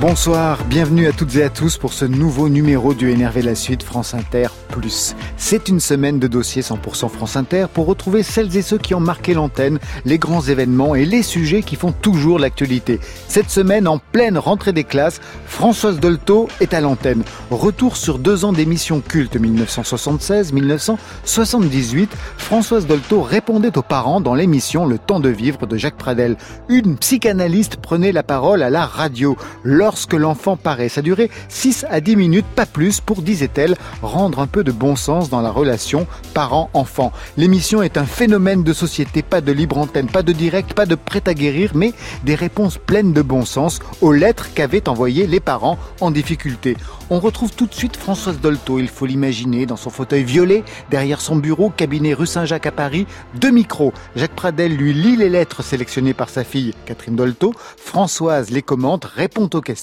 Bonsoir, bienvenue à toutes et à tous pour ce nouveau numéro du NRV La Suite France Inter Plus. C'est une semaine de dossiers 100% France Inter pour retrouver celles et ceux qui ont marqué l'antenne, les grands événements et les sujets qui font toujours l'actualité. Cette semaine, en pleine rentrée des classes, Françoise Dolto est à l'antenne. Retour sur 2 ans d'émissions cultes 1976-1978, Françoise Dolto répondait aux parents dans l'émission Le Temps de Vivre de Jacques Pradel. Une psychanalyste prenait la parole à la radio. Lorsque l'enfant paraît, ça durait 6 à 10 minutes, pas plus, pour, disait-elle, rendre un peu de bon sens dans la relation parent-enfant. L'émission est un phénomène de société, pas de libre antenne, pas de direct, pas de prêt à guérir, mais des réponses pleines de bon sens aux lettres qu'avaient envoyées les parents en difficulté. On retrouve tout de suite Françoise Dolto, il faut l'imaginer, dans son fauteuil violet, derrière son bureau, cabinet rue Saint-Jacques à Paris, 2 micros. Jacques Pradel lui lit les lettres sélectionnées par sa fille, Catherine Dolto. Françoise les commente, répond aux questions.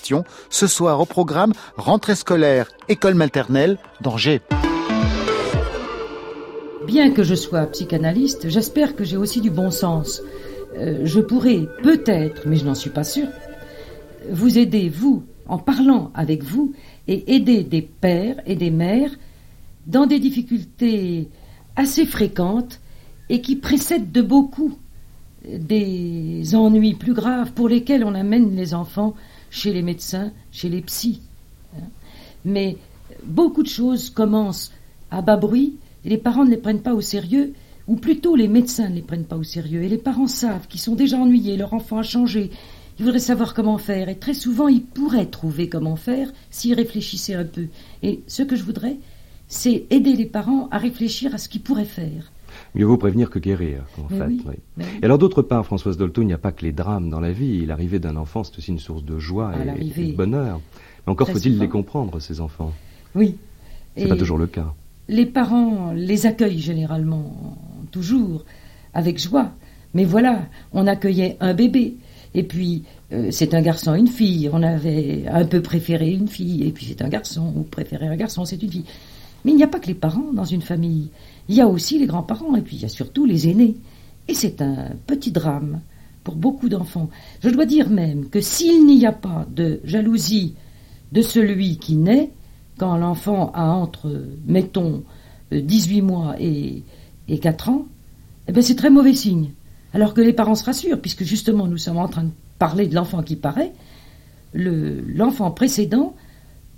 Ce soir au programme, rentrée scolaire, école maternelle, danger. Bien que je sois psychanalyste, j'espère que j'ai aussi du bon sens. Je pourrais peut-être, mais je n'en suis pas sûre, vous aider, vous, en parlant avec vous, et aider des pères et des mères dans des difficultés assez fréquentes et qui précèdent de beaucoup des ennuis plus graves pour lesquels on amène les enfants chez les médecins, chez les psys. Mais beaucoup de choses commencent à bas bruit, et les parents ne les prennent pas au sérieux, ou plutôt les médecins ne les prennent pas au sérieux, et les parents savent qu'ils sont déjà ennuyés, leur enfant a changé, ils voudraient savoir comment faire, et très souvent ils pourraient trouver comment faire s'ils réfléchissaient un peu. Et ce que je voudrais, c'est aider les parents à réfléchir à ce qu'ils pourraient faire. Mieux vaut prévenir que guérir, en fait. Oui, oui. Oui. Et alors, d'autre part, Françoise Dolto, il n'y a pas que les drames dans la vie. L'arrivée d'un enfant, c'est aussi une source de joie et de bonheur. Mais encore faut-il les comprendre, ces enfants. Oui. C'est pas toujours le cas. Les parents les accueillent généralement, toujours, avec joie. Mais voilà, on accueillait un bébé. Et puis, c'est un garçon, une fille. On avait un peu préféré une fille. Et puis, c'est un garçon. Ou préféré un garçon, c'est une fille. Mais il n'y a pas que les parents dans une famille. Il y a aussi les grands-parents et puis il y a surtout les aînés. Et c'est un petit drame pour beaucoup d'enfants. Je dois dire même que s'il n'y a pas de jalousie de celui qui naît, quand l'enfant a entre, mettons, 18 mois et 4 ans, eh bien c'est très mauvais signe. Alors que les parents se rassurent, puisque justement nous sommes en train de parler de l'enfant qui paraît, l'enfant précédent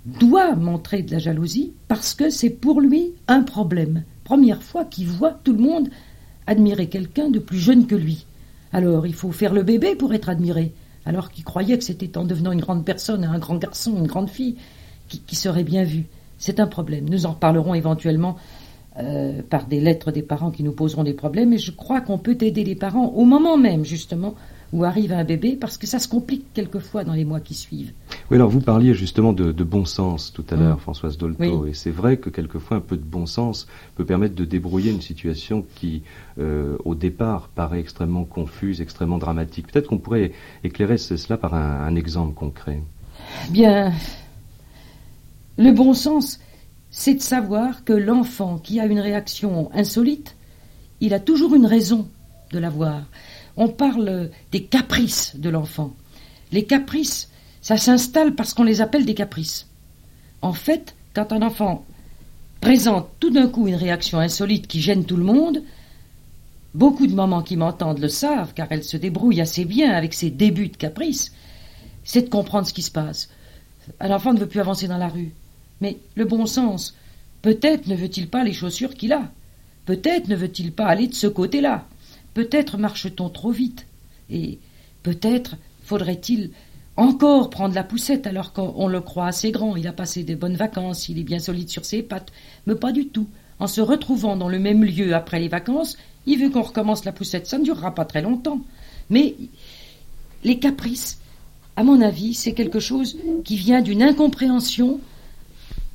doit montrer de la jalousie parce que c'est pour lui un problème. Première fois qu'il voit tout le monde admirer quelqu'un de plus jeune que lui. Alors, il faut faire le bébé pour être admiré, alors qu'il croyait que c'était en devenant une grande personne, un grand garçon, une grande fille, qui serait bien vu. C'est un problème. Nous en reparlerons éventuellement par des lettres des parents qui nous poseront des problèmes, et je crois qu'on peut aider les parents au moment même, justement, où arrive un bébé, parce que ça se complique quelquefois dans les mois qui suivent. Oui, alors vous parliez justement de bon sens tout à l'heure, Françoise Dolto, oui. Et c'est vrai que quelquefois un peu de bon sens peut permettre de débrouiller une situation qui, au départ, paraît extrêmement confuse, extrêmement dramatique. Peut-être qu'on pourrait éclairer cela par un exemple concret. Bien, le bon sens, c'est de savoir que l'enfant qui a une réaction insolite, il a toujours une raison de l'avoir. On parle des caprices de l'enfant. Les caprices, ça s'installe parce qu'on les appelle des caprices. En fait, quand un enfant présente tout d'un coup une réaction insolite qui gêne tout le monde, beaucoup de mamans qui m'entendent le savent, car elles se débrouillent assez bien avec ces débuts de caprices, c'est de comprendre ce qui se passe. Un enfant ne veut plus avancer dans la rue. Mais le bon sens, peut-être ne veut-il pas les chaussures qu'il a. Peut-être ne veut-il pas aller de ce côté-là. Peut-être marche-t-on trop vite, et peut-être faudrait-il encore prendre la poussette alors qu'on le croit assez grand, il a passé des bonnes vacances, il est bien solide sur ses pattes, mais pas du tout. En se retrouvant dans le même lieu après les vacances, il veut qu'on recommence la poussette, ça ne durera pas très longtemps. Mais les caprices, à mon avis, c'est quelque chose qui vient d'une incompréhension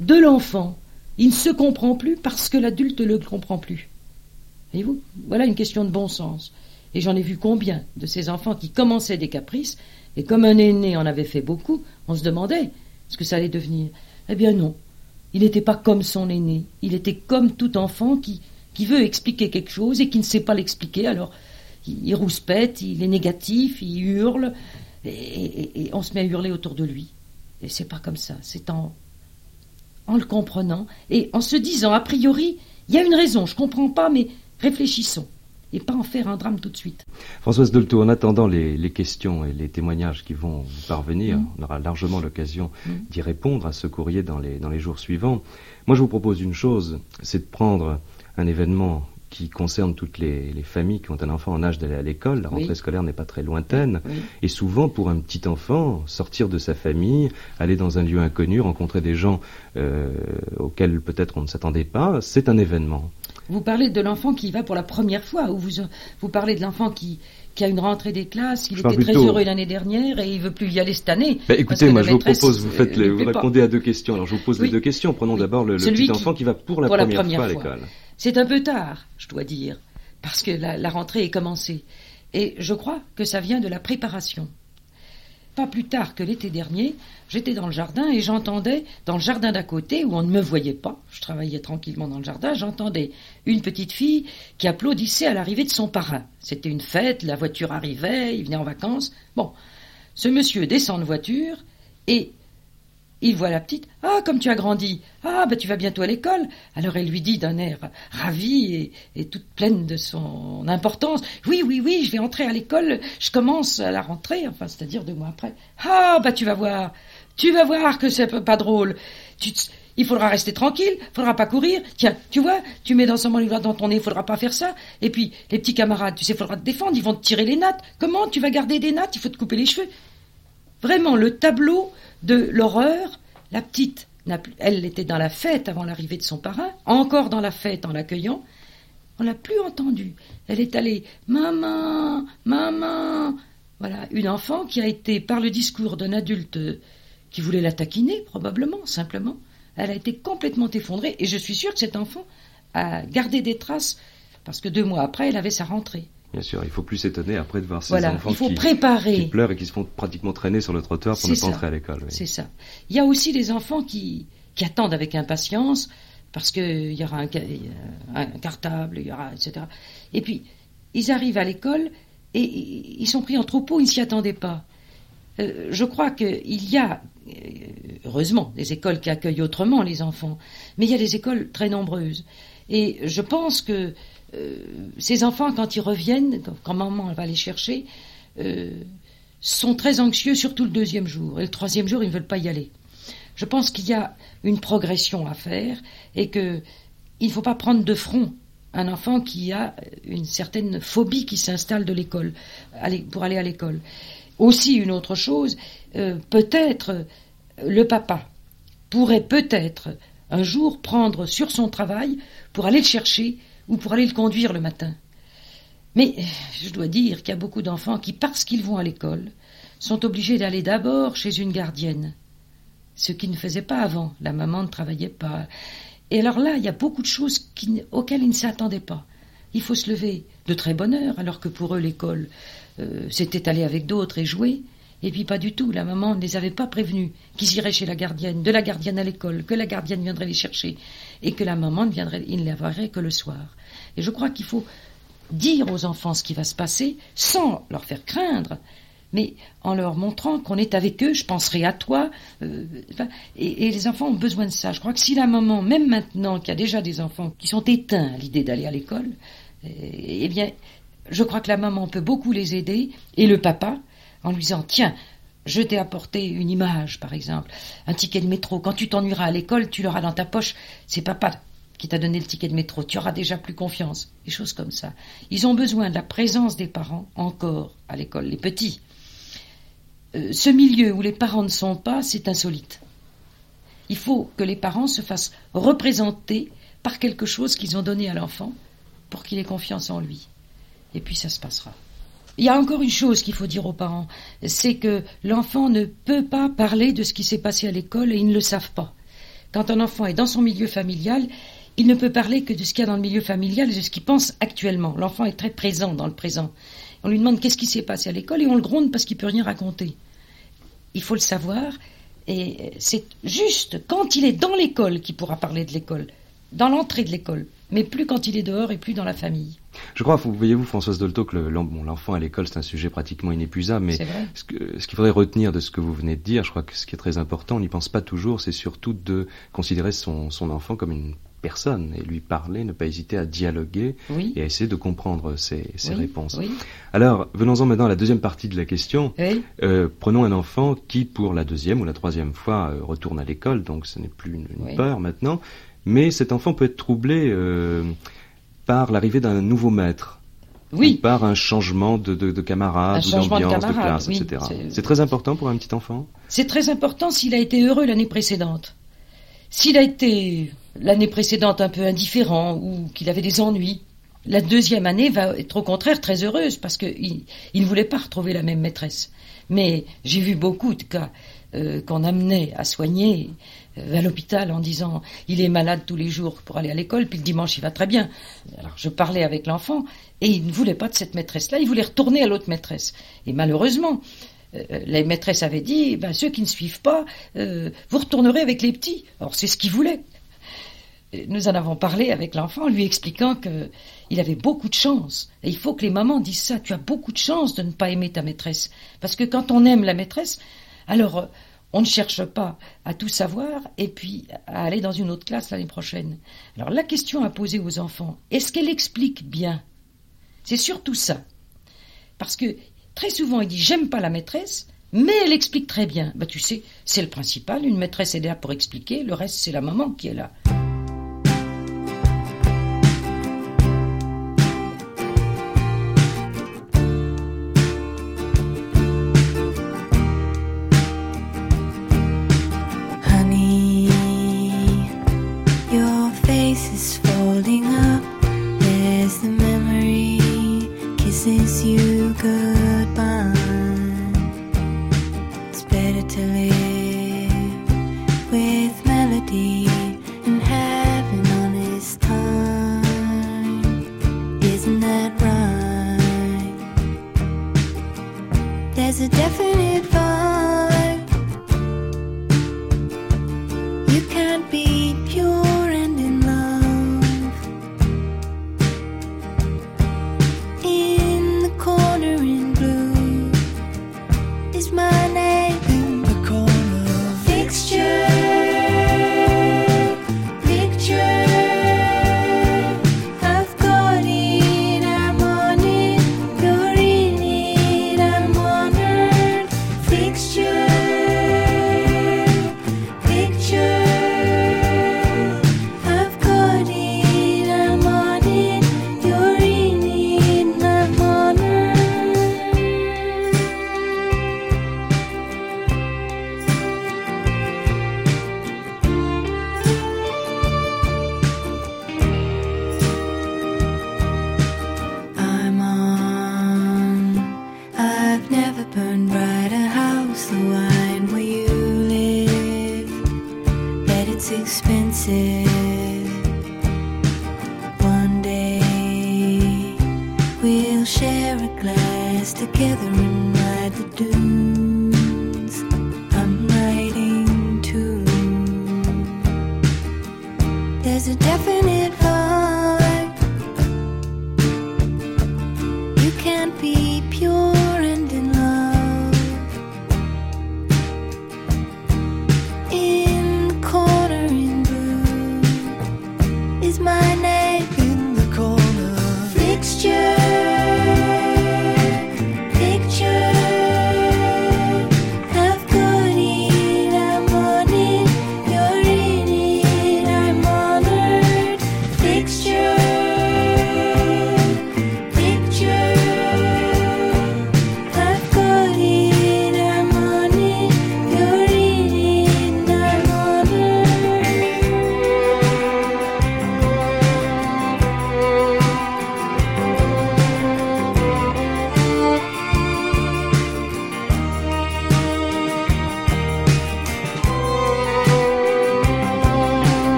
de l'enfant. Il ne se comprend plus parce que l'adulte ne le comprend plus. Voyez-vous, voilà une question de bon sens. Et j'en ai vu combien de ces enfants qui commençaient des caprices, et comme un aîné en avait fait beaucoup, on se demandait ce que ça allait devenir. Eh bien non, il n'était pas comme son aîné, il était comme tout enfant qui veut expliquer quelque chose et qui ne sait pas l'expliquer, alors il rouspète, il est négatif, il hurle, et on se met à hurler autour de lui. Et c'est pas comme ça, c'est en le comprenant et en se disant, a priori, il y a une raison, je comprends pas, mais réfléchissons. Et pas en faire un drame tout de suite. Françoise Dolto, en attendant les questions et les témoignages qui vont vous parvenir, on aura largement l'occasion d'y répondre à ce courrier dans les jours suivants. Moi, je vous propose une chose, c'est de prendre un événement qui concerne toutes les familles qui ont un enfant en âge d'aller à l'école. La rentrée scolaire n'est pas très lointaine. Oui. Et souvent, pour un petit enfant, sortir de sa famille, aller dans un lieu inconnu, rencontrer des gens auxquels peut-être on ne s'attendait pas, c'est un événement. Vous parlez de l'enfant qui y va pour la première fois, ou vous parlez de l'enfant qui a une rentrée des classes, il était très heureux l'année dernière et il ne veut plus y aller cette année. Bah, écoutez, moi je vous propose, vous répondez à deux questions. Alors je vous pose les deux questions. Prenons d'abord le petit enfant qui va pour la première fois à l'école. C'est un peu tard, je dois dire, parce que la rentrée est commencée. Et je crois que ça vient de la préparation. Pas plus tard que l'été dernier, j'étais dans le jardin et j'entendais, dans le jardin d'à côté, où on ne me voyait pas, je travaillais tranquillement dans le jardin, j'entendais une petite fille qui applaudissait à l'arrivée de son parrain. C'était une fête, la voiture arrivait, il venait en vacances. Bon, ce monsieur descend de voiture et il voit la petite. « Ah, comme tu as grandi ! Ah, ben tu vas bientôt à l'école !» Alors elle lui dit d'un air ravi et toute pleine de son importance. « Oui, oui, oui, je vais entrer à l'école, je commence à la rentrée, enfin, c'est-à-dire 2 mois après. »« Ah, ben tu vas voir que c'est pas drôle. Il faudra rester tranquille, il faudra pas courir. Tiens, tu vois, tu mets dans ce moment-là dans ton nez, il faudra pas faire ça. Et puis, les petits camarades, tu sais, il faudra te défendre, ils vont te tirer les nattes. Comment tu vas garder des nattes? Il faut te couper les cheveux. » Vraiment, le tableau de l'horreur, la petite, elle était dans la fête avant l'arrivée de son parrain, encore dans la fête en l'accueillant, on ne l'a plus entendue. Elle est allée « Maman, maman !» Voilà, une enfant qui a été, par le discours d'un adulte qui voulait la taquiner, probablement, simplement, elle a été complètement effondrée, et je suis sûre que cet enfant a gardé des traces, parce que 2 mois après, elle avait sa rentrée. Bien sûr, il ne faut plus s'étonner après de voir ces enfants qui pleurent et qui se font pratiquement traîner sur le trottoir pour ne pas entrer à l'école. Oui. C'est ça. Il y a aussi des enfants qui attendent avec impatience parce qu'il y aura un cartable, il y aura, etc. Et puis, ils arrivent à l'école et ils sont pris en troupeau, ils ne s'y attendaient pas. Je crois qu'il y a, heureusement, des écoles qui accueillent autrement les enfants, mais il y a des écoles très nombreuses. Et je pense que ces enfants, quand ils reviennent, quand maman va les chercher, sont très anxieux, surtout le 2e jour. Et le 3e jour, ils ne veulent pas y aller. Je pense qu'il y a une progression à faire et qu'il ne faut pas prendre de front un enfant qui a une certaine phobie qui s'installe de l'école, pour aller à l'école. Aussi, une autre chose, peut-être le papa pourrait peut-être un jour prendre sur son travail pour aller le chercher ou pour aller le conduire le matin. Mais je dois dire qu'il y a beaucoup d'enfants qui, parce qu'ils vont à l'école, sont obligés d'aller d'abord chez une gardienne, ce qu'ils ne faisaient pas avant. La maman ne travaillait pas. Et alors là, il y a beaucoup de choses auxquelles ils ne s'attendaient pas. Il faut se lever de très bonne heure, alors que pour eux, l'école, c'était aller avec d'autres et jouer. Et puis pas du tout, la maman ne les avait pas prévenus qu'ils iraient chez la gardienne, de la gardienne à l'école, que la gardienne viendrait les chercher et que la maman ne les verrait que le soir. Et je crois qu'il faut dire aux enfants ce qui va se passer sans leur faire craindre, mais en leur montrant qu'on est avec eux, je penserai à toi. Et les enfants ont besoin de ça. Je crois que si la maman, même maintenant qu'il y a déjà des enfants qui sont éteints à l'idée d'aller à l'école, eh bien, je crois que la maman peut beaucoup les aider et le papa, en lui disant, tiens, je t'ai apporté une image, par exemple, un ticket de métro. Quand tu t'ennuieras à l'école, tu l'auras dans ta poche. C'est papa qui t'a donné le ticket de métro. Tu auras déjà plus confiance. Des choses comme ça. Ils ont besoin de la présence des parents encore à l'école, les petits. Ce milieu où les parents ne sont pas, c'est insolite. Il faut que les parents se fassent représenter par quelque chose qu'ils ont donné à l'enfant pour qu'il ait confiance en lui. Et puis ça se passera. Il y a encore une chose qu'il faut dire aux parents, c'est que l'enfant ne peut pas parler de ce qui s'est passé à l'école et ils ne le savent pas. Quand un enfant est dans son milieu familial, il ne peut parler que de ce qu'il y a dans le milieu familial et de ce qu'il pense actuellement. L'enfant est très présent dans le présent. On lui demande qu'est-ce qui s'est passé à l'école et on le gronde parce qu'il ne peut rien raconter. Il faut le savoir et c'est juste quand il est dans l'école qu'il pourra parler de l'école, dans l'entrée de l'école, mais plus quand il est dehors et plus dans la famille. Je crois, voyez-vous, Françoise Dolto, que l'enfant à l'école, c'est un sujet pratiquement inépuisable, mais ce qu'il faudrait retenir de ce que vous venez de dire, je crois que ce qui est très important, on n'y pense pas toujours, c'est surtout de considérer son enfant comme une personne et lui parler, ne pas hésiter à dialoguer et à essayer de comprendre ses réponses. Oui. Alors, venons-en maintenant à la deuxième partie de la question. Oui. Prenons un enfant qui, pour la deuxième ou la troisième fois, retourne à l'école, donc ce n'est plus une peur maintenant, mais cet enfant peut être troublé... par l'arrivée d'un nouveau maître, par un changement de camarade, ou d'ambiance, de classe, etc. C'est très important pour un petit enfant. C'est très important s'il a été heureux l'année précédente. S'il a été l'année précédente un peu indifférent ou qu'il avait des ennuis, la deuxième année va être au contraire très heureuse parce qu'il ne voulait pas retrouver la même maîtresse. Mais j'ai vu beaucoup de cas qu'on amenait à soigner à l'hôpital en disant il est malade tous les jours pour aller à l'école, puis le dimanche il va très bien. Alors je parlais avec l'enfant et il ne voulait pas de cette maîtresse-là, il voulait retourner à l'autre maîtresse. Et malheureusement, la maîtresse avait dit ceux qui ne suivent pas, vous retournerez avec les petits. Alors c'est ce qu'il voulait. Nous en avons parlé avec l'enfant, lui expliquant qu'il avait beaucoup de chance. Et il faut que les mamans disent ça, tu as beaucoup de chance de ne pas aimer ta maîtresse. Parce que quand on aime la maîtresse, alors on ne cherche pas à tout savoir et puis à aller dans une autre classe l'année prochaine. Alors la question à poser aux enfants, est-ce qu'elle explique bien? C'est surtout ça. Parce que très souvent, il dit « j'aime pas la maîtresse ». Mais elle explique très bien. Tu sais, c'est le principal, une maîtresse est là pour expliquer, le reste c'est la maman qui est là.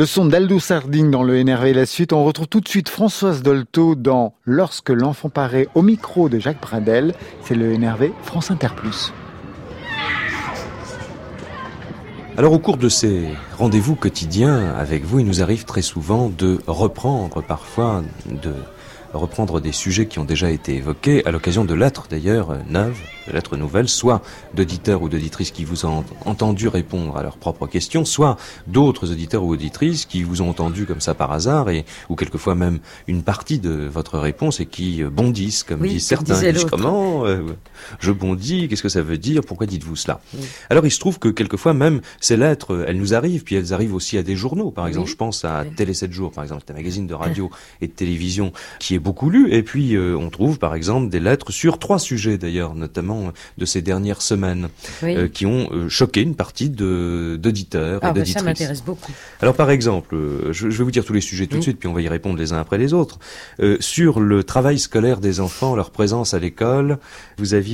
Le son d'Aldo Sardine dans le NRV La Suite. On retrouve tout de suite Françoise Dolto dans Lorsque l'enfant paraît au micro de Jacques Pradel. C'est le NRV France Inter Plus. Alors au cours de ces rendez-vous quotidiens avec vous, il nous arrive très souvent de reprendre des sujets qui ont déjà été évoqués à l'occasion de lettres d'ailleurs neuves, de lettres nouvelles, soit d'auditeurs ou d'auditrices qui vous ont entendu répondre à leurs propres questions, soit d'autres auditeurs ou auditrices qui vous ont entendu comme ça par hasard et ou quelquefois même une partie de votre réponse et qui bondissent comme disent certains. Ils disent comment je bondis, qu'est-ce que ça veut dire, pourquoi dites-vous cela? Alors il se trouve que quelquefois même ces lettres, elles nous arrivent, puis elles arrivent aussi à des journaux. Par exemple, je pense à Télé 7 jours, par exemple, un magazine de radio et de télévision qui est beaucoup lu, et puis on trouve par exemple des lettres sur trois sujets d'ailleurs, notamment de ces dernières semaines, qui ont choqué une partie d'auditeurs et d'auditrices. Ça m'intéresse beaucoup. Alors par exemple, je vais vous dire tous les sujets tout de suite, puis on va y répondre les uns après les autres. Sur le travail scolaire des enfants, leur présence à l'école, vous aviez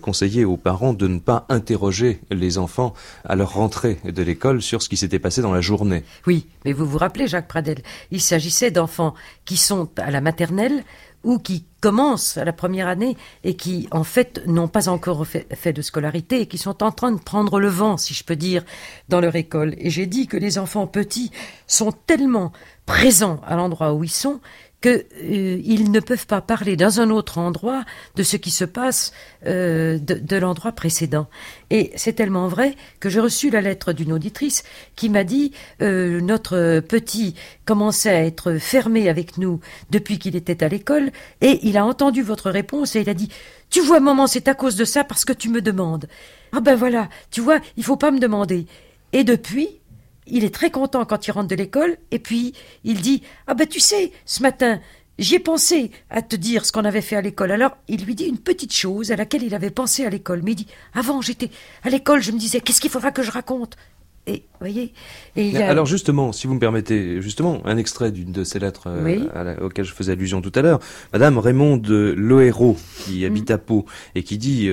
conseillé aux parents de ne pas interroger les enfants à leur rentrée de l'école sur ce qui s'était passé dans la journée. Oui, mais vous vous rappelez Jacques Pradel, il s'agissait d'enfants qui sont à la maternelle ou qui commencent à la première année et qui, en fait, n'ont pas encore fait de scolarité et qui sont en train de prendre le vent, si je peux dire, dans leur école. Et j'ai dit que les enfants petits sont tellement présents à l'endroit où ils sont qu'ils ne peuvent pas parler dans un autre endroit de ce qui se passe de l'endroit précédent. Et c'est tellement vrai que j'ai reçu la lettre d'une auditrice qui m'a dit « Notre petit commençait à être fermé avec nous depuis qu'il était à l'école et il a entendu votre réponse et il a dit « Tu vois maman, c'est à cause de ça parce que tu me demandes. Ah ben voilà, tu vois, il faut pas me demander. » Et depuis... il est très content quand il rentre de l'école et puis il dit « Ah ben tu sais, ce matin, j'y ai pensé à te dire ce qu'on avait fait à l'école. » Alors il lui dit une petite chose à laquelle il avait pensé à l'école. Mais il dit « Avant, j'étais à l'école, je me disais, qu'est-ce qu'il faudra que je raconte ?» Et voyez. Et alors justement, si vous me permettez, justement, un extrait d'une de ces lettres auquel je faisais allusion tout à l'heure. Madame Raymonde Lohéro, qui habite à Pau, et qui dit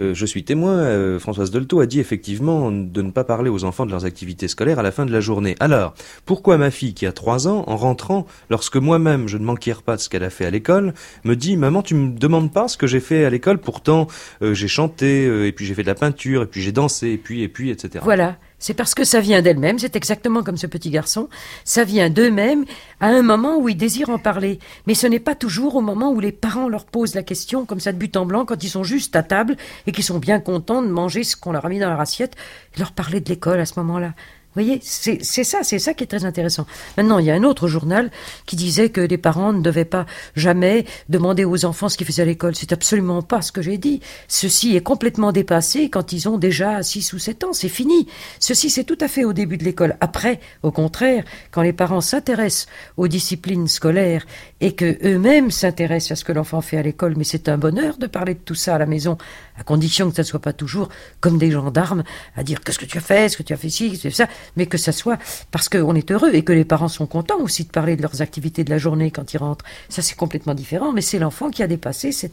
je suis témoin, Françoise Dolto a dit effectivement de ne pas parler aux enfants de leurs activités scolaires à la fin de la journée. Alors, pourquoi ma fille qui a 3 ans, en rentrant, lorsque moi-même je ne m'enquière pas de ce qu'elle a fait à l'école, me dit « Maman, tu me demandes pas ce que j'ai fait à l'école, pourtant j'ai chanté, et puis j'ai fait de la peinture, et puis j'ai dansé, et puis, etc. » Voilà. C'est parce que ça vient d'elle-même, c'est exactement comme ce petit garçon, ça vient d'eux-mêmes à un moment où ils désirent en parler. Mais ce n'est pas toujours au moment où les parents leur posent la question, comme ça de but en blanc, quand ils sont juste à table et qu'ils sont bien contents de manger ce qu'on leur a mis dans leur assiette, leur parler de l'école à ce moment-là. Vous voyez, c'est ça qui est très intéressant. Maintenant, il y a un autre journal qui disait que les parents ne devaient pas jamais demander aux enfants ce qu'ils faisaient à l'école. C'est absolument pas ce que j'ai dit. Ceci est complètement dépassé quand ils ont déjà 6 ou 7 ans. C'est fini. Ceci, c'est tout à fait au début de l'école. Après, au contraire, quand les parents s'intéressent aux disciplines scolaires et que eux-mêmes s'intéressent à ce que l'enfant fait à l'école, mais c'est un bonheur de parler de tout ça à la maison, à condition que ça ne soit pas toujours comme des gendarmes à dire « Qu'est-ce que tu as fait ? Est-ce que tu as fait ci ? Est-ce que tu as fait ça ?» mais que ça soit parce qu'on est heureux et que les parents sont contents aussi de parler de leurs activités de la journée quand ils rentrent. Ça, c'est complètement différent, mais c'est l'enfant qui a dépassé 7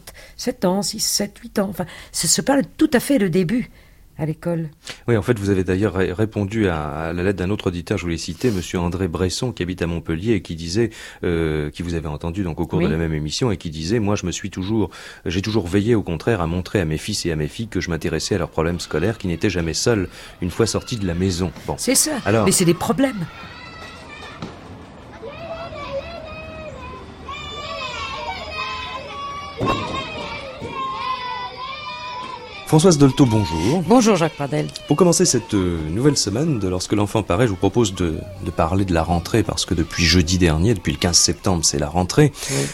ans, 6, 7, 8 ans. Enfin, ça se parle tout à fait le début à l'école. Oui, en fait, vous avez d'ailleurs répondu à la lettre d'un autre auditeur, je voulais citer, Monsieur André Bresson, qui habite à Montpellier et qui disait, qui vous avait entendu donc au cours de la même émission et qui disait, moi, j'ai toujours veillé au contraire à montrer à mes fils et à mes filles que je m'intéressais à leurs problèmes scolaires, qui n'étaient jamais seuls une fois sortis de la maison. Bon. C'est ça. Alors... mais c'est des problèmes. Françoise Dolto, bonjour. Bonjour Jacques Pradel. Pour commencer cette nouvelle semaine de Lorsque l'enfant paraît, je vous propose de parler de la rentrée, parce que depuis jeudi dernier, depuis le 15 septembre, c'est la rentrée.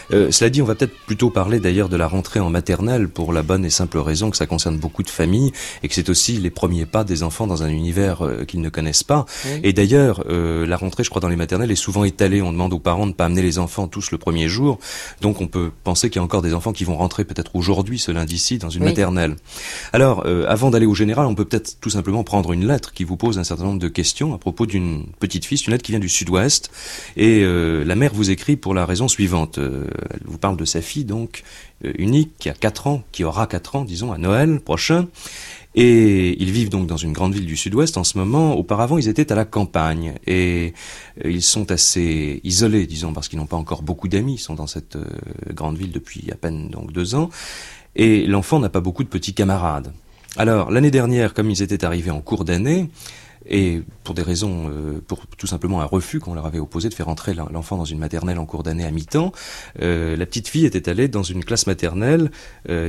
Cela dit, on va peut-être plutôt parler d'ailleurs de la rentrée en maternelle, pour la bonne et simple raison que ça concerne beaucoup de familles et que c'est aussi les premiers pas des enfants dans un univers qu'ils ne connaissent pas. Et d'ailleurs, la rentrée, je crois, dans les maternelles est souvent étalée. On demande aux parents de ne pas amener les enfants tous le premier jour. Donc on peut penser qu'il y a encore des enfants qui vont rentrer peut-être aujourd'hui, ce lundi-ci, dans une maternelle. Alors, avant d'aller au général, on peut peut-être tout simplement prendre une lettre qui vous pose un certain nombre de questions à propos d'une petite fille. C'est une lettre qui vient du Sud-Ouest, et la mère vous écrit pour la raison suivante. Elle vous parle de sa fille, donc, unique, qui a 4 ans, qui aura 4 ans, disons, à Noël prochain. Et ils vivent donc dans une grande ville du Sud-Ouest en ce moment. Auparavant, ils étaient à la campagne et ils sont assez isolés, disons, parce qu'ils n'ont pas encore beaucoup d'amis. Ils sont dans cette grande ville depuis à peine donc 2 ans. Et l'enfant n'a pas beaucoup de petits camarades. Alors, l'année dernière, comme ils étaient arrivés en cours d'année, et pour des raisons, pour tout simplement un refus qu'on leur avait opposé de faire entrer l'enfant dans une maternelle en cours d'année à mi-temps, la petite fille était allée dans une classe maternelle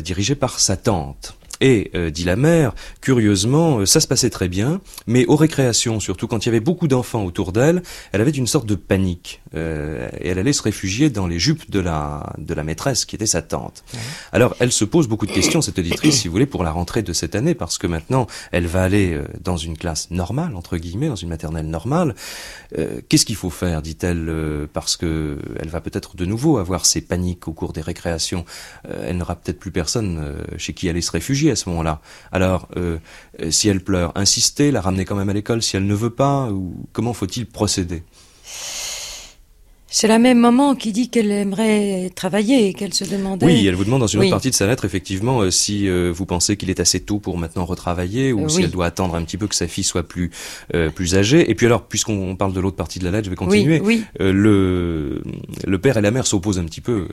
dirigée par sa tante. Et, dit la mère, curieusement, ça se passait très bien, mais aux récréations, surtout quand il y avait beaucoup d'enfants autour d'elle, elle avait une sorte de panique. Et elle allait se réfugier dans les jupes de la maîtresse, qui était sa tante. Alors, elle se pose beaucoup de questions, cette auditrice, si vous voulez, pour la rentrée de cette année, parce que maintenant, elle va aller dans une classe normale, entre guillemets, dans une maternelle normale. Qu'est-ce qu'il faut faire, dit-elle, parce que elle va peut-être de nouveau avoir ces paniques au cours des récréations. Elle n'aura peut-être plus personne chez qui aller se réfugier à ce moment-là. Alors, si elle pleure, insister, la ramener quand même à l'école si elle ne veut pas, ou comment faut-il procéder? C'est la même maman qui dit qu'elle aimerait travailler et qu'elle se demandait... Oui, elle vous demande dans une autre partie de sa lettre, effectivement, si vous pensez qu'il est assez tôt pour maintenant retravailler, ou si elle doit attendre un petit peu que sa fille soit plus âgée. Et puis alors, puisqu'on parle de l'autre partie de la lettre, je vais continuer. Le père et la mère s'opposent un petit peu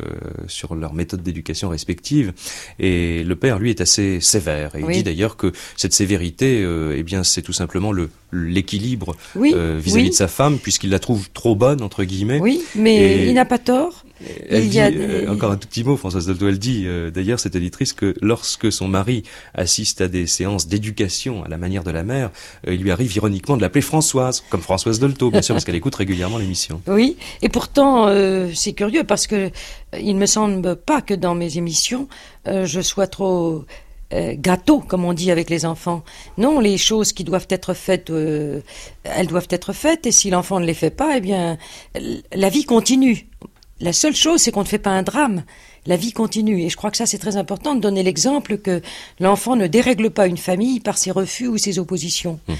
sur leur méthode d'éducation respective. Et le père, lui, est assez sévère. Et il dit d'ailleurs que cette sévérité, eh bien, c'est tout simplement l'équilibre vis-à-vis de sa femme, puisqu'il la trouve trop bonne, entre guillemets. Oui. Mais il n'a pas tort. Elle dit, encore un tout petit mot, Françoise Dolto, elle dit d'ailleurs, cette éditrice, que lorsque son mari assiste à des séances d'éducation à la manière de la mère, il lui arrive ironiquement de l'appeler Françoise, comme Françoise Dolto, bien sûr, parce qu'elle écoute régulièrement l'émission. Oui, et pourtant, c'est curieux, parce que il me semble pas que dans mes émissions, je sois trop... gâteau, comme on dit avec les enfants. Non, les choses qui doivent être faites, elles doivent être faites, et si l'enfant ne les fait pas, eh bien, la vie continue. La seule chose, c'est qu'on ne fait pas un drame. La vie continue. Et je crois que ça, c'est très important de donner l'exemple que l'enfant ne dérègle pas une famille par ses refus ou ses oppositions. Mmh.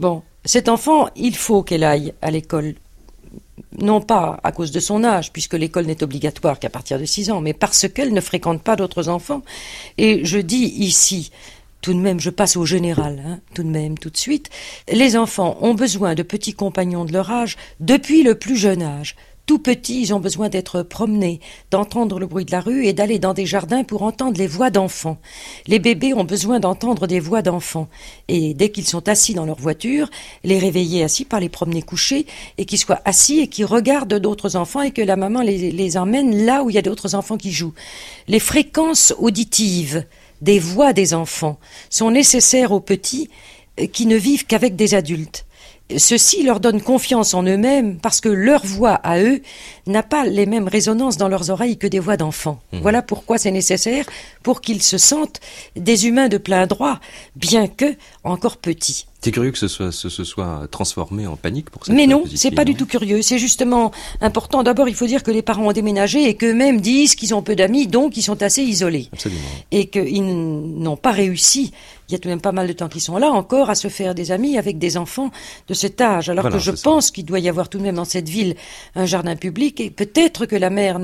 Bon, cet enfant, il faut qu'elle aille à l'école. Non pas à cause de son âge, puisque l'école n'est obligatoire qu'à partir de 6 ans, mais parce qu'elle ne fréquente pas d'autres enfants. Et je dis ici, tout de même, je passe au général, hein, tout de même, tout de suite, les enfants ont besoin de petits compagnons de leur âge depuis le plus jeune âge. Tout petits, ils ont besoin d'être promenés, d'entendre le bruit de la rue et d'aller dans des jardins pour entendre les voix d'enfants. Les bébés ont besoin d'entendre des voix d'enfants. Et dès qu'ils sont assis dans leur voiture, les réveiller assis, pas les promener couchés, et qu'ils soient assis et qu'ils regardent d'autres enfants et que la maman les emmène là où il y a d'autres enfants qui jouent. Les fréquences auditives des voix des enfants sont nécessaires aux petits qui ne vivent qu'avec des adultes. Ceci leur donne confiance en eux-mêmes parce que leur voix à eux n'a pas les mêmes résonances dans leurs oreilles que des voix d'enfants. Mmh. Voilà pourquoi c'est nécessaire pour qu'ils se sentent des humains de plein droit, bien que encore petits. C'est curieux que ce soit transformé en panique pour cette... Mais non, c'est pas du tout curieux. C'est justement important. D'abord, il faut dire que les parents ont déménagé et qu'eux-mêmes disent qu'ils ont peu d'amis, donc ils sont assez isolés. Absolument. Et qu'ils n'ont pas réussi, il y a tout de même pas mal de temps qu'ils sont là encore, à se faire des amis avec des enfants de cet âge. Alors voilà, que je pense qu'il doit y avoir tout de même dans cette ville un jardin public, et peut-être que la mère,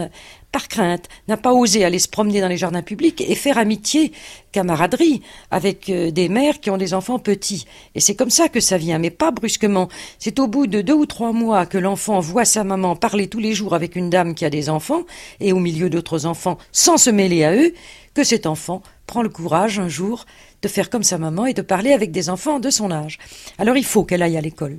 par crainte, n'a pas osé aller se promener dans les jardins publics et faire amitié, camaraderie, avec des mères qui ont des enfants petits. Et c'est comme ça que ça vient, mais pas brusquement. C'est au bout de 2 ou 3 mois que l'enfant voit sa maman parler tous les jours avec une dame qui a des enfants, et au milieu d'autres enfants, sans se mêler à eux, que cet enfant prend le courage un jour de faire comme sa maman et de parler avec des enfants de son âge. Alors il faut qu'elle aille à l'école.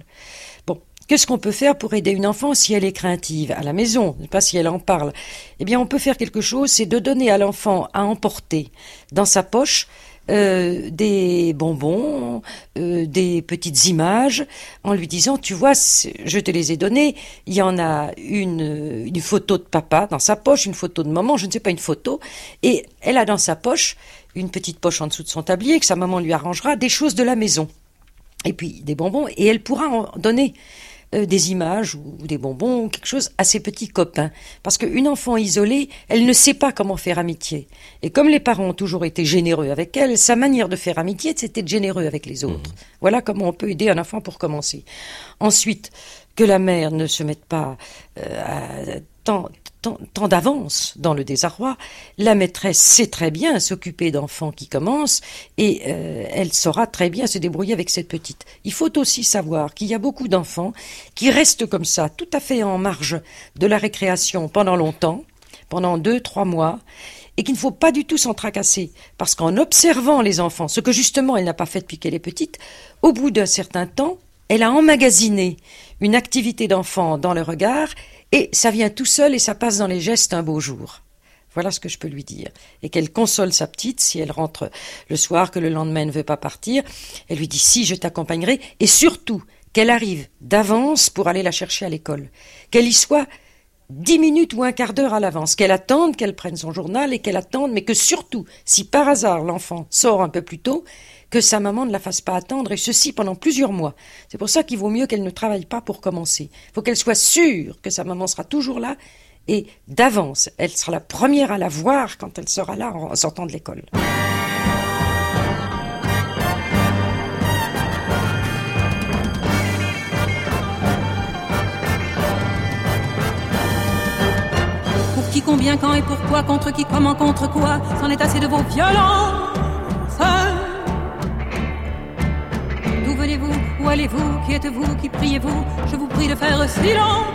Bon. Qu'est-ce qu'on peut faire pour aider une enfant si elle est craintive à la maison, pas si elle en parle? Eh bien, on peut faire quelque chose, c'est de donner à l'enfant à emporter dans sa poche des bonbons, des petites images, en lui disant, tu vois, je te les ai données, il y en a une photo de papa dans sa poche, une photo de maman, je ne sais pas, une photo, et elle a dans sa poche, une petite poche en dessous de son tablier, que sa maman lui arrangera, des choses de la maison, et puis des bonbons, et elle pourra en donner. des images ou des bonbons ou quelque chose à ses petits copains. Parce qu'une enfant isolée, elle ne sait pas comment faire amitié. Et comme les parents ont toujours été généreux avec elle, sa manière de faire amitié, c'était de généreux avec les autres. Voilà comment on peut aider un enfant pour commencer. Ensuite, que la mère ne se mette pas à tant d'avance dans le désarroi. La maîtresse sait très bien s'occuper d'enfants qui commencent et elle saura très bien se débrouiller avec cette petite. Il faut aussi savoir qu'il y a beaucoup d'enfants qui restent comme ça, tout à fait en marge de la récréation pendant longtemps, pendant 2-3 mois, et qu'il ne faut pas du tout s'en tracasser, parce qu'en observant les enfants, ce que justement elle n'a pas fait depuis qu'elle est petite, au bout d'un certain temps, elle a emmagasiné une activité d'enfant dans le regard. Et ça vient tout seul et ça passe dans les gestes un beau jour. Voilà ce que je peux lui dire. Et qu'elle console sa petite si elle rentre le soir, que le lendemain elle ne veut pas partir. Elle lui dit « si, je t'accompagnerai ». Et surtout, qu'elle arrive d'avance pour aller la chercher à l'école. Qu'elle y soit 10 minutes ou un quart d'heure à l'avance. Qu'elle attende, qu'elle prenne son journal et qu'elle attende. Mais que surtout, si par hasard l'enfant sort un peu plus tôt, que sa maman ne la fasse pas attendre, et ceci pendant plusieurs mois. C'est pour ça qu'il vaut mieux qu'elle ne travaille pas pour commencer. Il faut qu'elle soit sûre que sa maman sera toujours là, et d'avance, elle sera la première à la voir quand elle sera là en sortant de l'école. Pour qui, combien, quand et pourquoi, contre qui, comment, contre quoi, c'en est assez de vos violences. Où allez-vous? Qui êtes-vous? Qui priez-vous? Je vous prie de faire silence.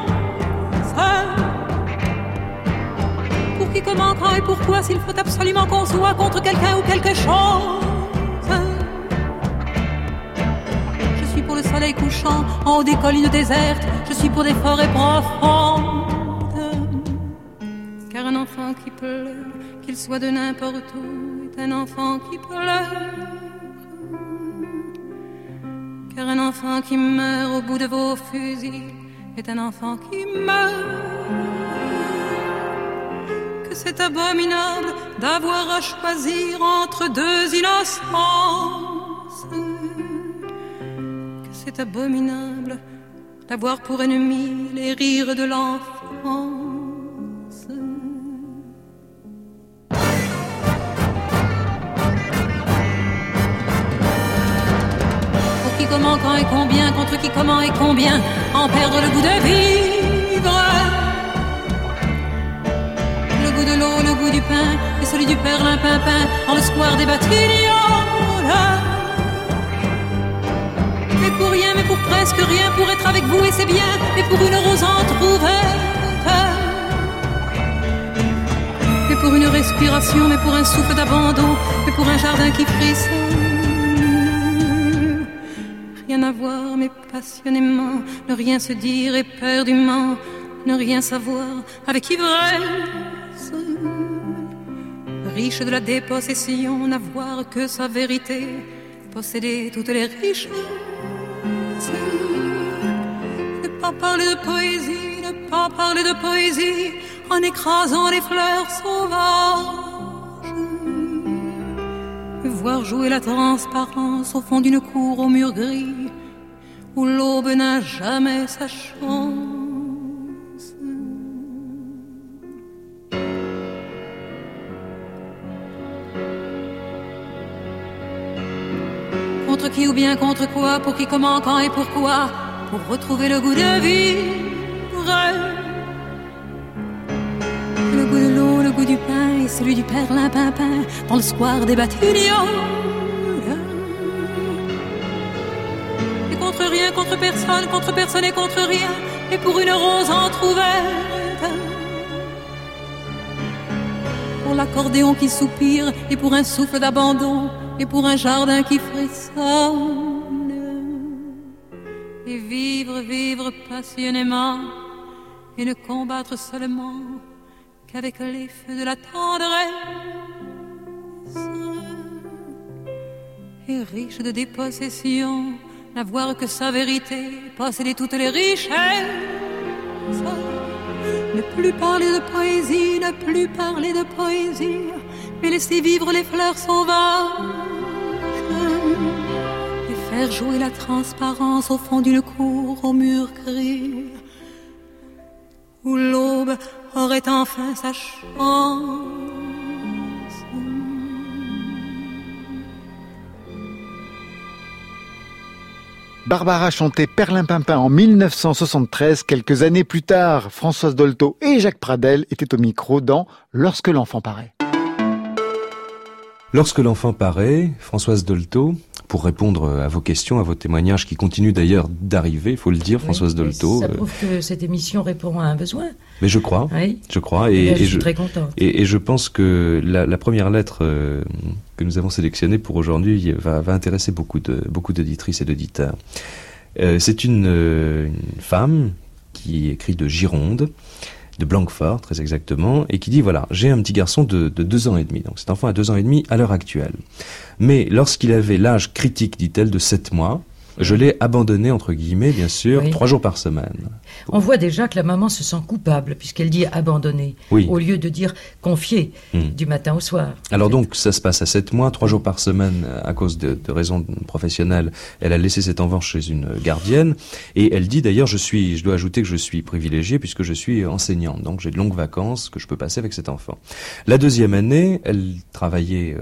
Pour qui, comment, quand et pourquoi, s'il faut absolument qu'on soit contre quelqu'un ou quelque chose. Je suis pour le soleil couchant en haut des collines désertes. Je suis pour des forêts profondes. Car un enfant qui pleure, qu'il soit de n'importe où, est un enfant qui pleure. Car un enfant qui meurt au bout de vos fusils est un enfant qui meurt. Que c'est abominable d'avoir à choisir entre deux innocences. Que c'est abominable d'avoir pour ennemi les rires de l'enfant. Comment, quand et combien, contre qui, comment et combien, en perdre le goût de vivre. Le goût de l'eau, le goût du pain, et celui du Perlimpinpin, en le square des Batignolles. Mais pour rien, mais pour presque rien, pour être avec vous et c'est bien, mais pour une rose entrouverte. Mais pour une respiration, mais pour un souffle d'abandon, mais pour un jardin qui frissonne. Rien à voir mais passionnément, ne rien se dire éperdument, ne rien savoir avec ivresse. Riche de la dépossession, n'avoir que sa vérité, posséder toutes les richesses. Ne pas parler de poésie, ne pas parler de poésie, en écrasant les fleurs sauvages. Voir jouer la transparence au fond d'une cour au mur gris où l'aube n'a jamais sa chance. Contre qui ou bien contre quoi, pour qui, comment, quand et pourquoi, pour retrouver le goût de vivre. Le goût de l'eau, le goût du pain et celui du Perlimpinpin dans le square des Batignolles. Et contre rien, contre personne et contre rien, et pour une rose entrouverte. Pour l'accordéon qui soupire et pour un souffle d'abandon et pour un jardin qui frissonne. Et vivre passionnément et ne combattre seulement avec les feux de la tendresse. Et riche de dépossession, n'avoir que sa vérité, posséder toutes les richesses. Ne plus parler de poésie, ne plus parler de poésie, mais laisser vivre les fleurs sauvages. Et faire faire jouer la transparence au fond d'une cour aux murs gris, où l'aube aurait enfin sa chance. Barbara chantait Perlimpinpin en 1973. Quelques années plus tard, Françoise Dolto et Jacques Pradel étaient au micro dans Lorsque l'enfant paraît. Lorsque l'enfant paraît, Françoise Dolto, pour répondre à vos questions, à vos témoignages, qui continuent d'ailleurs d'arriver, il faut le dire, oui, Françoise Dolto. Ça prouve que cette émission répond à un besoin. Mais je crois, oui. Je crois. Et je suis très contente. Et je pense que la première lettre que nous avons sélectionnée pour aujourd'hui va intéresser beaucoup d'auditrices et d'auditeurs. C'est une femme qui écrit de Gironde, de Blanquefort, très exactement, et qui dit, voilà, j'ai un petit garçon de 2 ans et demi, donc cet enfant a 2 ans et demi à l'heure actuelle. Mais lorsqu'il avait l'âge critique, dit-elle, de 7 mois, je l'ai abandonné, entre guillemets, bien sûr, oui. 3 jours par semaine. On voit déjà que la maman se sent coupable, puisqu'elle dit abandonné, oui, au lieu de dire confié, du matin au soir. Alors donc, ça se passe à 7 mois, 3 jours par semaine, à cause de raisons professionnelles, elle a laissé cet enfant chez une gardienne, et elle dit d'ailleurs, je dois ajouter que je suis privilégiée, puisque je suis enseignante, donc j'ai de longues vacances que je peux passer avec cet enfant. La deuxième année, elle travaillait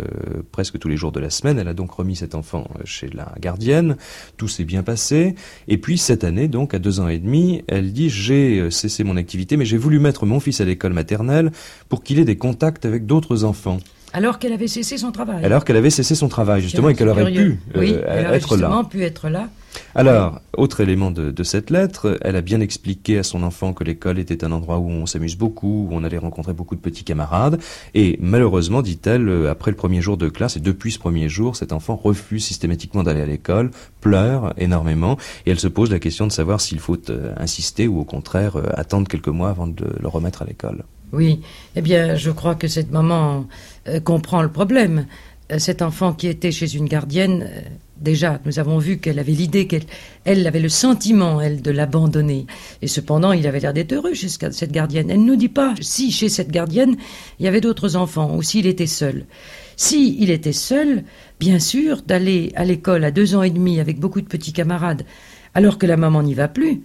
presque tous les jours de la semaine, elle a donc remis cet enfant chez la gardienne, tout s'est bien passé, et puis cette année, donc à 2 ans et demi, elle dit « j'ai cessé mon activité, mais j'ai voulu mettre mon fils à l'école maternelle pour qu'il ait des contacts avec d'autres enfants. » Alors qu'elle avait cessé son travail. Alors qu'elle avait cessé son travail, justement, et qu'elle aurait pu être là. Oui, pu être là. Alors, autre élément de cette lettre, elle a bien expliqué à son enfant que l'école était un endroit où on s'amuse beaucoup, où on allait rencontrer beaucoup de petits camarades, et malheureusement, dit-elle, après le premier jour de classe, et depuis ce premier jour, cet enfant refuse systématiquement d'aller à l'école, pleure énormément, et elle se pose la question de savoir s'il faut insister ou au contraire attendre quelques mois avant de le remettre à l'école. Oui, eh bien, je crois que cette maman comprend le problème. Cet enfant qui était chez une gardienne, déjà, nous avons vu qu'elle avait l'idée, qu'elle avait le sentiment, elle, de l'abandonner. Et cependant, il avait l'air d'être heureux chez cette gardienne. Elle ne nous dit pas si chez cette gardienne, il y avait d'autres enfants ou s'il était seul. Si il était seul, bien sûr, d'aller à l'école à 2 ans et demi avec beaucoup de petits camarades, alors que la maman n'y va plus,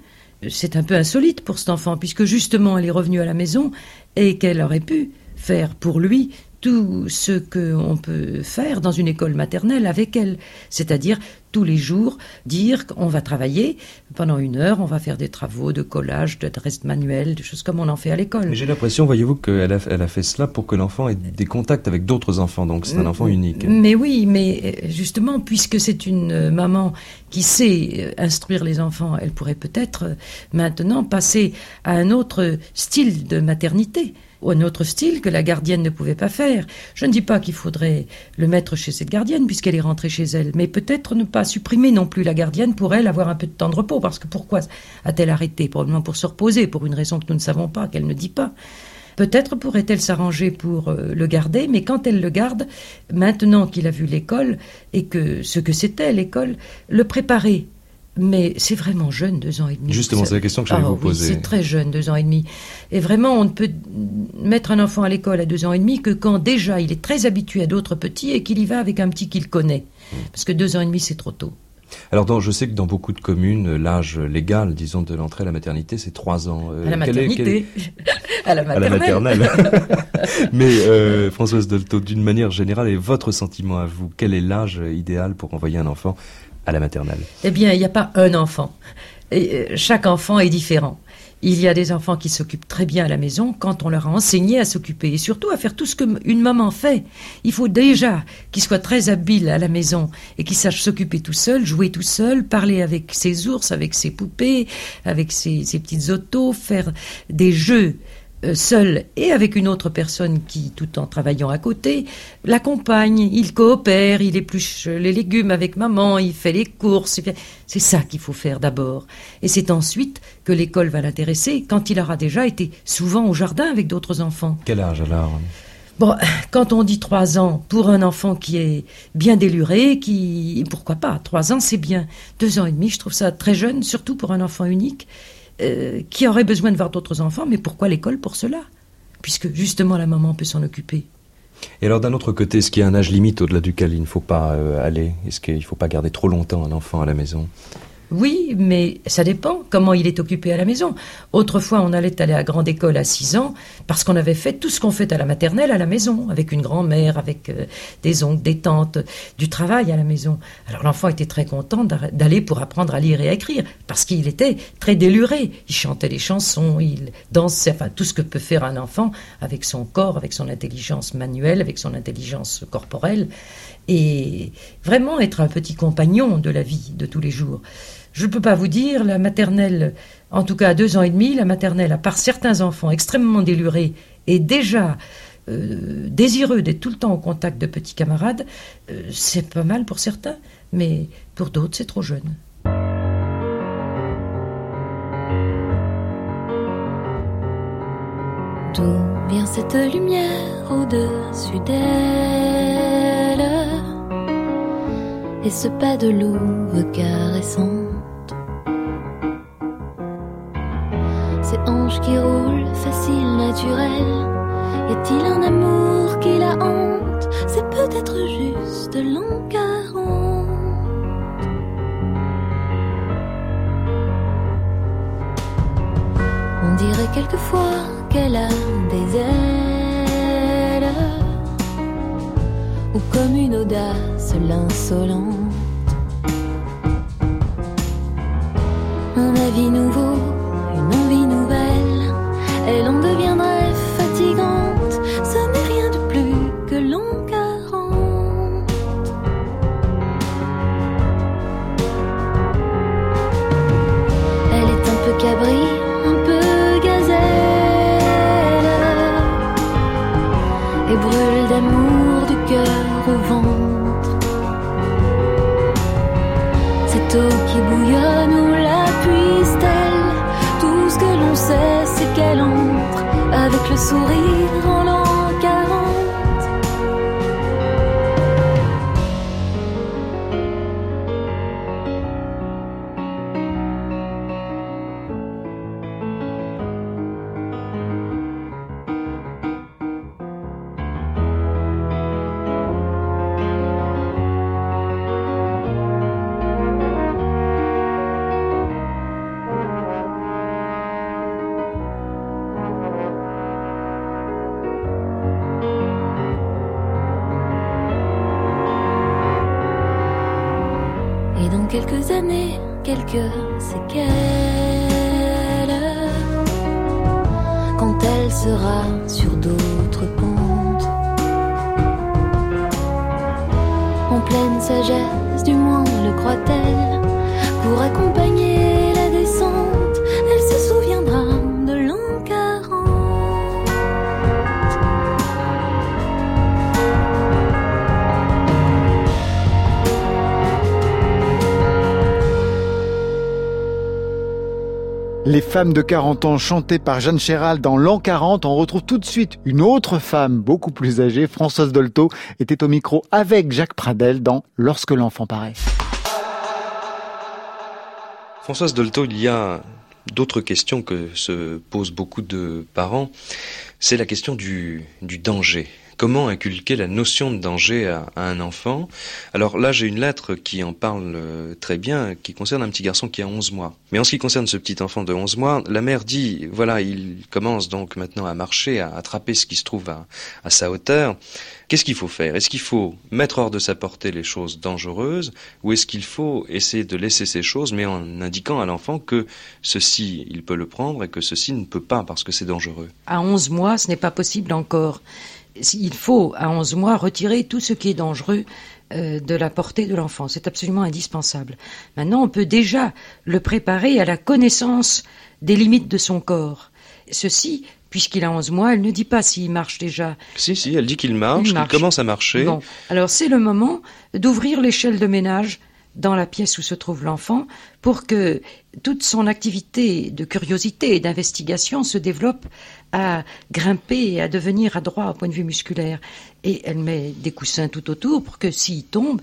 c'est un peu insolite pour cet enfant, puisque justement, elle est revenue à la maison et qu'elle aurait pu faire pour lui tout ce qu'on peut faire dans une école maternelle avec elle, c'est-à-dire tous les jours dire qu'on va travailler pendant 1 heure, on va faire des travaux de collage, de reste manuel, de choses comme on en fait à l'école. Mais j'ai l'impression, voyez-vous, qu'elle a fait cela pour que l'enfant ait des contacts avec d'autres enfants, donc c'est un enfant unique. Mais oui, mais justement, puisque c'est une maman qui sait instruire les enfants, elle pourrait peut-être maintenant passer à un autre style de maternité. Ou un autre style que la gardienne ne pouvait pas faire. Je ne dis pas qu'il faudrait le mettre chez cette gardienne puisqu'elle est rentrée chez elle, mais peut-être ne pas supprimer non plus la gardienne pour elle avoir un peu de temps de repos, parce que pourquoi a-t-elle arrêté? Probablement pour se reposer, pour une raison que nous ne savons pas, qu'elle ne dit pas. Peut-être pourrait-elle s'arranger pour le garder, mais quand elle le garde, maintenant qu'il a vu l'école et que ce que c'était l'école, le préparer. Mais c'est vraiment jeune, 2 ans et demi. Justement, c'est la question que j'allais vous poser. Oui, c'est très jeune, 2 ans et demi. Et vraiment, on ne peut mettre un enfant à l'école à 2 ans et demi que quand déjà il est très habitué à d'autres petits et qu'il y va avec un petit qu'il connaît. Parce que 2 ans et demi, c'est trop tôt. Alors, je sais que dans beaucoup de communes, l'âge légal, disons, de l'entrée à la maternité, c'est 3 ans. À la maternité. À la maternelle. Mais Françoise Dolto, d'une manière générale, et votre sentiment à vous, quel est l'âge idéal pour envoyer un enfant à la maternelle? Eh bien, il n'y a pas un enfant. Et chaque enfant est différent. Il y a des enfants qui s'occupent très bien à la maison quand on leur a enseigné à s'occuper et surtout à faire tout ce qu'une maman fait. Il faut déjà qu'ils soient très habiles à la maison et qu'ils sachent s'occuper tout seuls, jouer tout seuls, parler avec ses ours, avec ses poupées, avec ses petites autos, faire des jeux seul et avec une autre personne qui, tout en travaillant à côté, l'accompagne, il coopère, il épluche les légumes avec maman, il fait les courses. C'est ça qu'il faut faire d'abord. Et c'est ensuite que l'école va l'intéresser quand il aura déjà été souvent au jardin avec d'autres enfants. Quel âge alors ? Bon, quand on dit 3 ans, pour un enfant qui est bien déluré, pourquoi pas, 3 ans c'est bien. 2 ans et demi, je trouve ça très jeune, surtout pour un enfant unique. Qui aurait besoin de voir d'autres enfants, mais pourquoi l'école pour cela? Puisque justement la maman peut s'en occuper. Et alors d'un autre côté, est-ce qu'il y a un âge limite au-delà duquel il ne faut pas aller? Est-ce qu'il ne faut pas garder trop longtemps un enfant à la maison? Oui, mais ça dépend comment il est occupé à la maison. Autrefois, on allait aller à grande école à 6 ans parce qu'on avait fait tout ce qu'on fait à la maternelle à la maison, avec une grand-mère, avec des oncles, des tantes, du travail à la maison. Alors l'enfant était très content d'aller pour apprendre à lire et à écrire parce qu'il était très déluré. Il chantait les chansons, il dansait, enfin tout ce que peut faire un enfant avec son corps, avec son intelligence manuelle, avec son intelligence corporelle. Et vraiment être un petit compagnon de la vie de tous les jours. Je ne peux pas vous dire, la maternelle, en tout cas à 2 ans et demi, la maternelle, à part certains enfants extrêmement délurés et déjà désireux d'être tout le temps en contact de petits camarades, c'est pas mal pour certains, mais pour d'autres c'est trop jeune. D'où vient cette lumière au-dessus d'elle? Et ce pas de louve caressante, ces hanches qui roulent, facile, naturel. Y a-t-il un amour qui la hante? C'est peut-être juste l'an 40. On dirait quelquefois qu'elle a des ailes, ou comme une audace l'insolente, un avis nouveau, une envie nouvelle, elle en deviendrait fatigante, ce n'est rien de plus que l'an 40. Elle est un peu cabrie, un peu gazelle, et brûle d'amour du cœur au ventre. Cette eau qui bouillonne, où la puise-t-elle? Tout ce que l'on sait, c'est qu'elle entre avec le sourire en l'an 40. Quelques années, quelques séquelles, quand elle sera sur d'autres pentes, en pleine sagesse, du moins le croit-elle, pour accompagner la descente, elle se souviendra de l'an 40. Les femmes de 40 ans chantées par Jeanne Chéral dans l'an 40, on retrouve tout de suite une autre femme beaucoup plus âgée. Françoise Dolto était au micro avec Jacques Pradel dans Lorsque l'enfant paraît. Françoise Dolto, il y a d'autres questions que se posent beaucoup de parents. C'est la question du danger. Comment inculquer la notion de danger à un enfant? Alors là, j'ai une lettre qui en parle très bien, qui concerne un petit garçon qui a 11 mois. Mais en ce qui concerne ce petit enfant de 11 mois, la mère dit, voilà, il commence donc maintenant à marcher, à attraper ce qui se trouve à sa hauteur. Qu'est-ce qu'il faut faire? Est-ce qu'il faut mettre hors de sa portée les choses dangereuses, ou est-ce qu'il faut essayer de laisser ces choses, mais en indiquant à l'enfant que ceci, il peut le prendre et que ceci ne peut pas parce que c'est dangereux? À 11 mois, ce n'est pas possible encore. Il faut, à 11 mois, retirer tout ce qui est dangereux de la portée de l'enfant. C'est absolument indispensable. Maintenant, on peut déjà le préparer à la connaissance des limites de son corps. Ceci, puisqu'il a 11 mois, elle ne dit pas s'il marche déjà. Si, elle dit qu'il marche, qu'il commence à marcher. Bon, alors c'est le moment d'ouvrir l'échelle de ménage dans la pièce où se trouve l'enfant pour que toute son activité de curiosité et d'investigation se développe à grimper et à devenir adroit au point de vue musculaire. Et elle met des coussins tout autour pour que s'il tombe,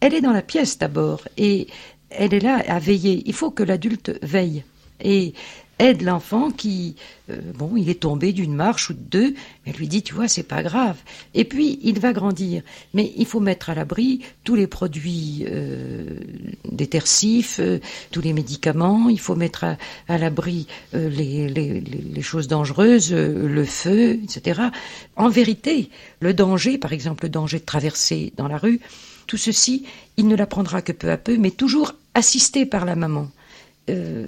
elle est dans la pièce d'abord et elle est là à veiller. Il faut que l'adulte veille. Et aide l'enfant qui, bon, il est tombé d'une marche ou de deux, mais lui dit, tu vois, c'est pas grave. Et puis, il va grandir. Mais il faut mettre à l'abri tous les produits détersifs, tous les médicaments, il faut mettre à l'abri les choses dangereuses, le feu, etc. En vérité, le danger, par exemple, le danger de traverser dans la rue, tout ceci, il ne l'apprendra que peu à peu, mais toujours assisté par la maman.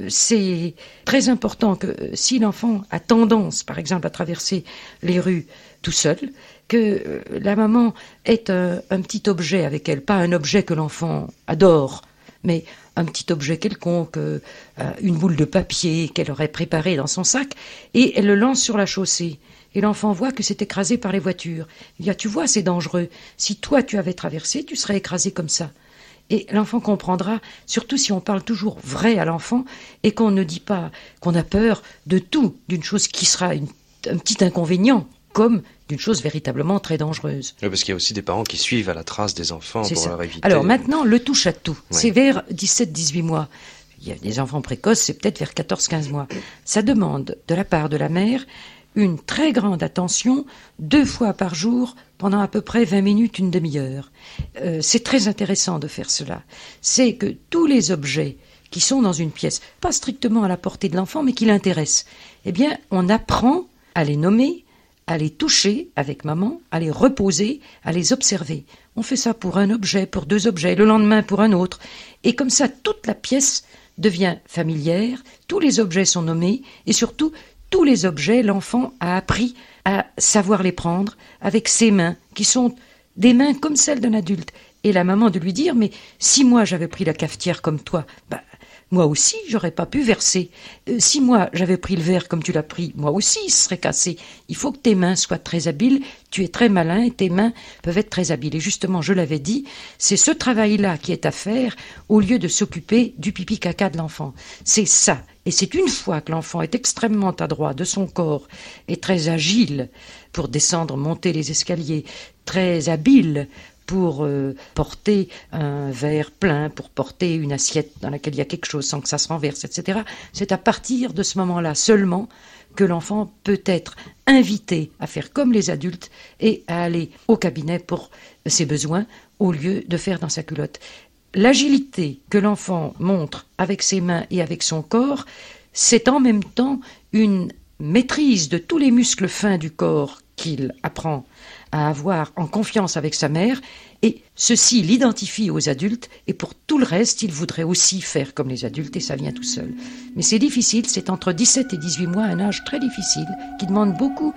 C'est très important que si l'enfant a tendance, par exemple, à traverser les rues tout seul, que la maman ait un petit objet avec elle, pas un objet que l'enfant adore, mais un petit objet quelconque, une boule de papier qu'elle aurait préparée dans son sac, et elle le lance sur la chaussée. Et l'enfant voit que c'est écrasé par les voitures. Il dit, ah, tu vois, c'est dangereux. Si toi, tu avais traversé, tu serais écrasé comme ça. Et l'enfant comprendra, surtout si on parle toujours vrai à l'enfant et qu'on ne dit pas qu'on a peur de tout, d'une chose qui sera un petit inconvénient, comme d'une chose véritablement très dangereuse. Oui, parce qu'il y a aussi des parents qui suivent à la trace des enfants c'est pour ça. Leur éviter. Alors maintenant, le touche à tout, ouais. C'est vers 17-18 mois. Il y a des enfants précoces, c'est peut-être vers 14-15 mois. Ça demande de la part de la mère une très grande attention, 2 fois par jour, pendant à peu près 20 minutes, une demi-heure. C'est très intéressant de faire cela. C'est que tous les objets qui sont dans une pièce, pas strictement à la portée de l'enfant, mais qui l'intéressent, eh bien, on apprend à les nommer, à les toucher avec maman, à les reposer, à les observer. On fait ça pour un objet, pour 2 objets, le lendemain pour un autre. Et comme ça, toute la pièce devient familière, tous les objets sont nommés, et surtout, tous les objets, l'enfant a appris à savoir les prendre avec ses mains, qui sont des mains comme celles d'un adulte. Et la maman de lui dire, mais si moi j'avais pris la cafetière comme toi, bah, moi aussi j'aurais pas pu verser. Si moi j'avais pris le verre comme tu l'as pris, moi aussi il serait cassé. Il faut que tes mains soient très habiles, tu es très malin et tes mains peuvent être très habiles. Et justement, je l'avais dit, c'est ce travail-là qui est à faire au lieu de s'occuper du pipi-caca de l'enfant. C'est ça. Et c'est une fois que l'enfant est extrêmement adroit de son corps et très agile pour descendre, monter les escaliers, très habile pour porter un verre plein, pour porter une assiette dans laquelle il y a quelque chose sans que ça se renverse, etc. C'est à partir de ce moment-là seulement que l'enfant peut être invité à faire comme les adultes et à aller au cabinet pour ses besoins au lieu de faire dans sa culotte. L'agilité que l'enfant montre avec ses mains et avec son corps, c'est en même temps une maîtrise de tous les muscles fins du corps qu'il apprend à avoir en confiance avec sa mère, et ceci l'identifie aux adultes, et pour tout le reste, il voudrait aussi faire comme les adultes, et ça vient tout seul. Mais c'est difficile, c'est entre 17 et 18 mois, un âge très difficile, qui demande beaucoup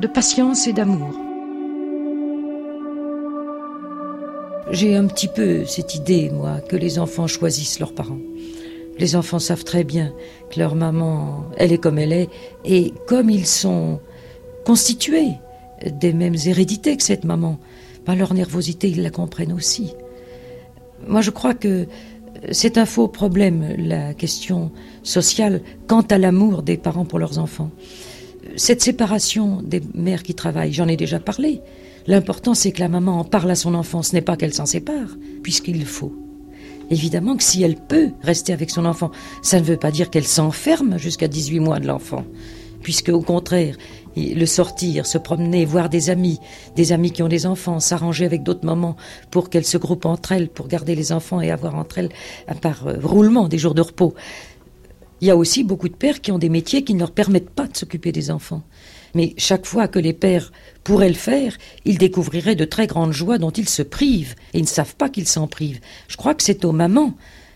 de patience et d'amour. J'ai un petit peu cette idée, moi, que les enfants choisissent leurs parents. Les enfants savent très bien que leur maman, elle est comme elle est, et comme ils sont constitués des mêmes hérédités que cette maman, ben leur nervosité, ils la comprennent aussi. Moi, je crois que c'est un faux problème, la question sociale, quant à l'amour des parents pour leurs enfants. Cette séparation des mères qui travaillent, j'en ai déjà parlé. L'important, c'est que la maman en parle à son enfant, ce n'est pas qu'elle s'en sépare, puisqu'il le faut. Évidemment que si elle peut rester avec son enfant, ça ne veut pas dire qu'elle s'enferme jusqu'à 18 mois de l'enfant, puisque au contraire, le sortir, se promener, voir des amis qui ont des enfants, s'arranger avec d'autres mamans pour qu'elles se groupent entre elles, pour garder les enfants et avoir entre elles, à part roulement, des jours de repos. Il y a aussi beaucoup de pères qui ont des métiers qui ne leur permettent pas de s'occuper des enfants. Mais chaque fois que les pères pourraient le faire, ils découvriraient de très grandes joies dont ils se privent, et ils ne savent pas qu'ils s'en privent. Je crois que c'est aux mamans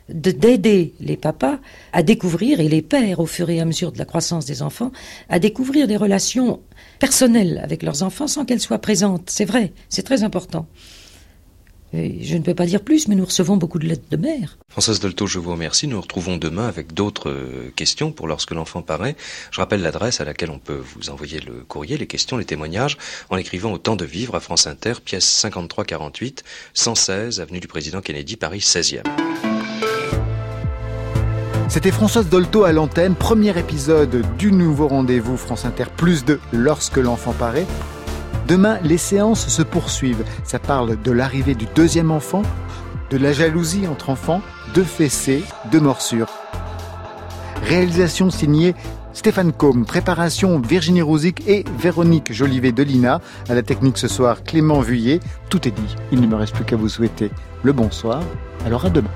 d'aider les papas à découvrir, et les pères au fur et à mesure de la croissance des enfants, à découvrir des relations personnelles avec leurs enfants sans qu'elles soient présentes. C'est vrai, c'est très important. Et je ne peux pas dire plus, mais nous recevons beaucoup de lettres de mères. Françoise Dolto, je vous remercie. Nous nous retrouvons demain avec d'autres questions pour Lorsque l'enfant paraît. Je rappelle l'adresse à laquelle on peut vous envoyer le courrier, les questions, les témoignages, en écrivant au Temps de Vivre à France Inter, pièce 5348, 116, avenue du Président Kennedy, Paris 16e. C'était Françoise Dolto à l'antenne, premier épisode du nouveau rendez-vous France Inter Plus de Lorsque l'enfant paraît. Demain, les séances se poursuivent. Ça parle de l'arrivée du 2e enfant, de la jalousie entre enfants, de fessées, de morsures. Réalisation signée Stéphane Combe, préparation Virginie Rousic et Véronique Jolivet-Delina. À la technique ce soir, Clément Vuillet. Tout est dit, il ne me reste plus qu'à vous souhaiter le bonsoir. Alors à demain.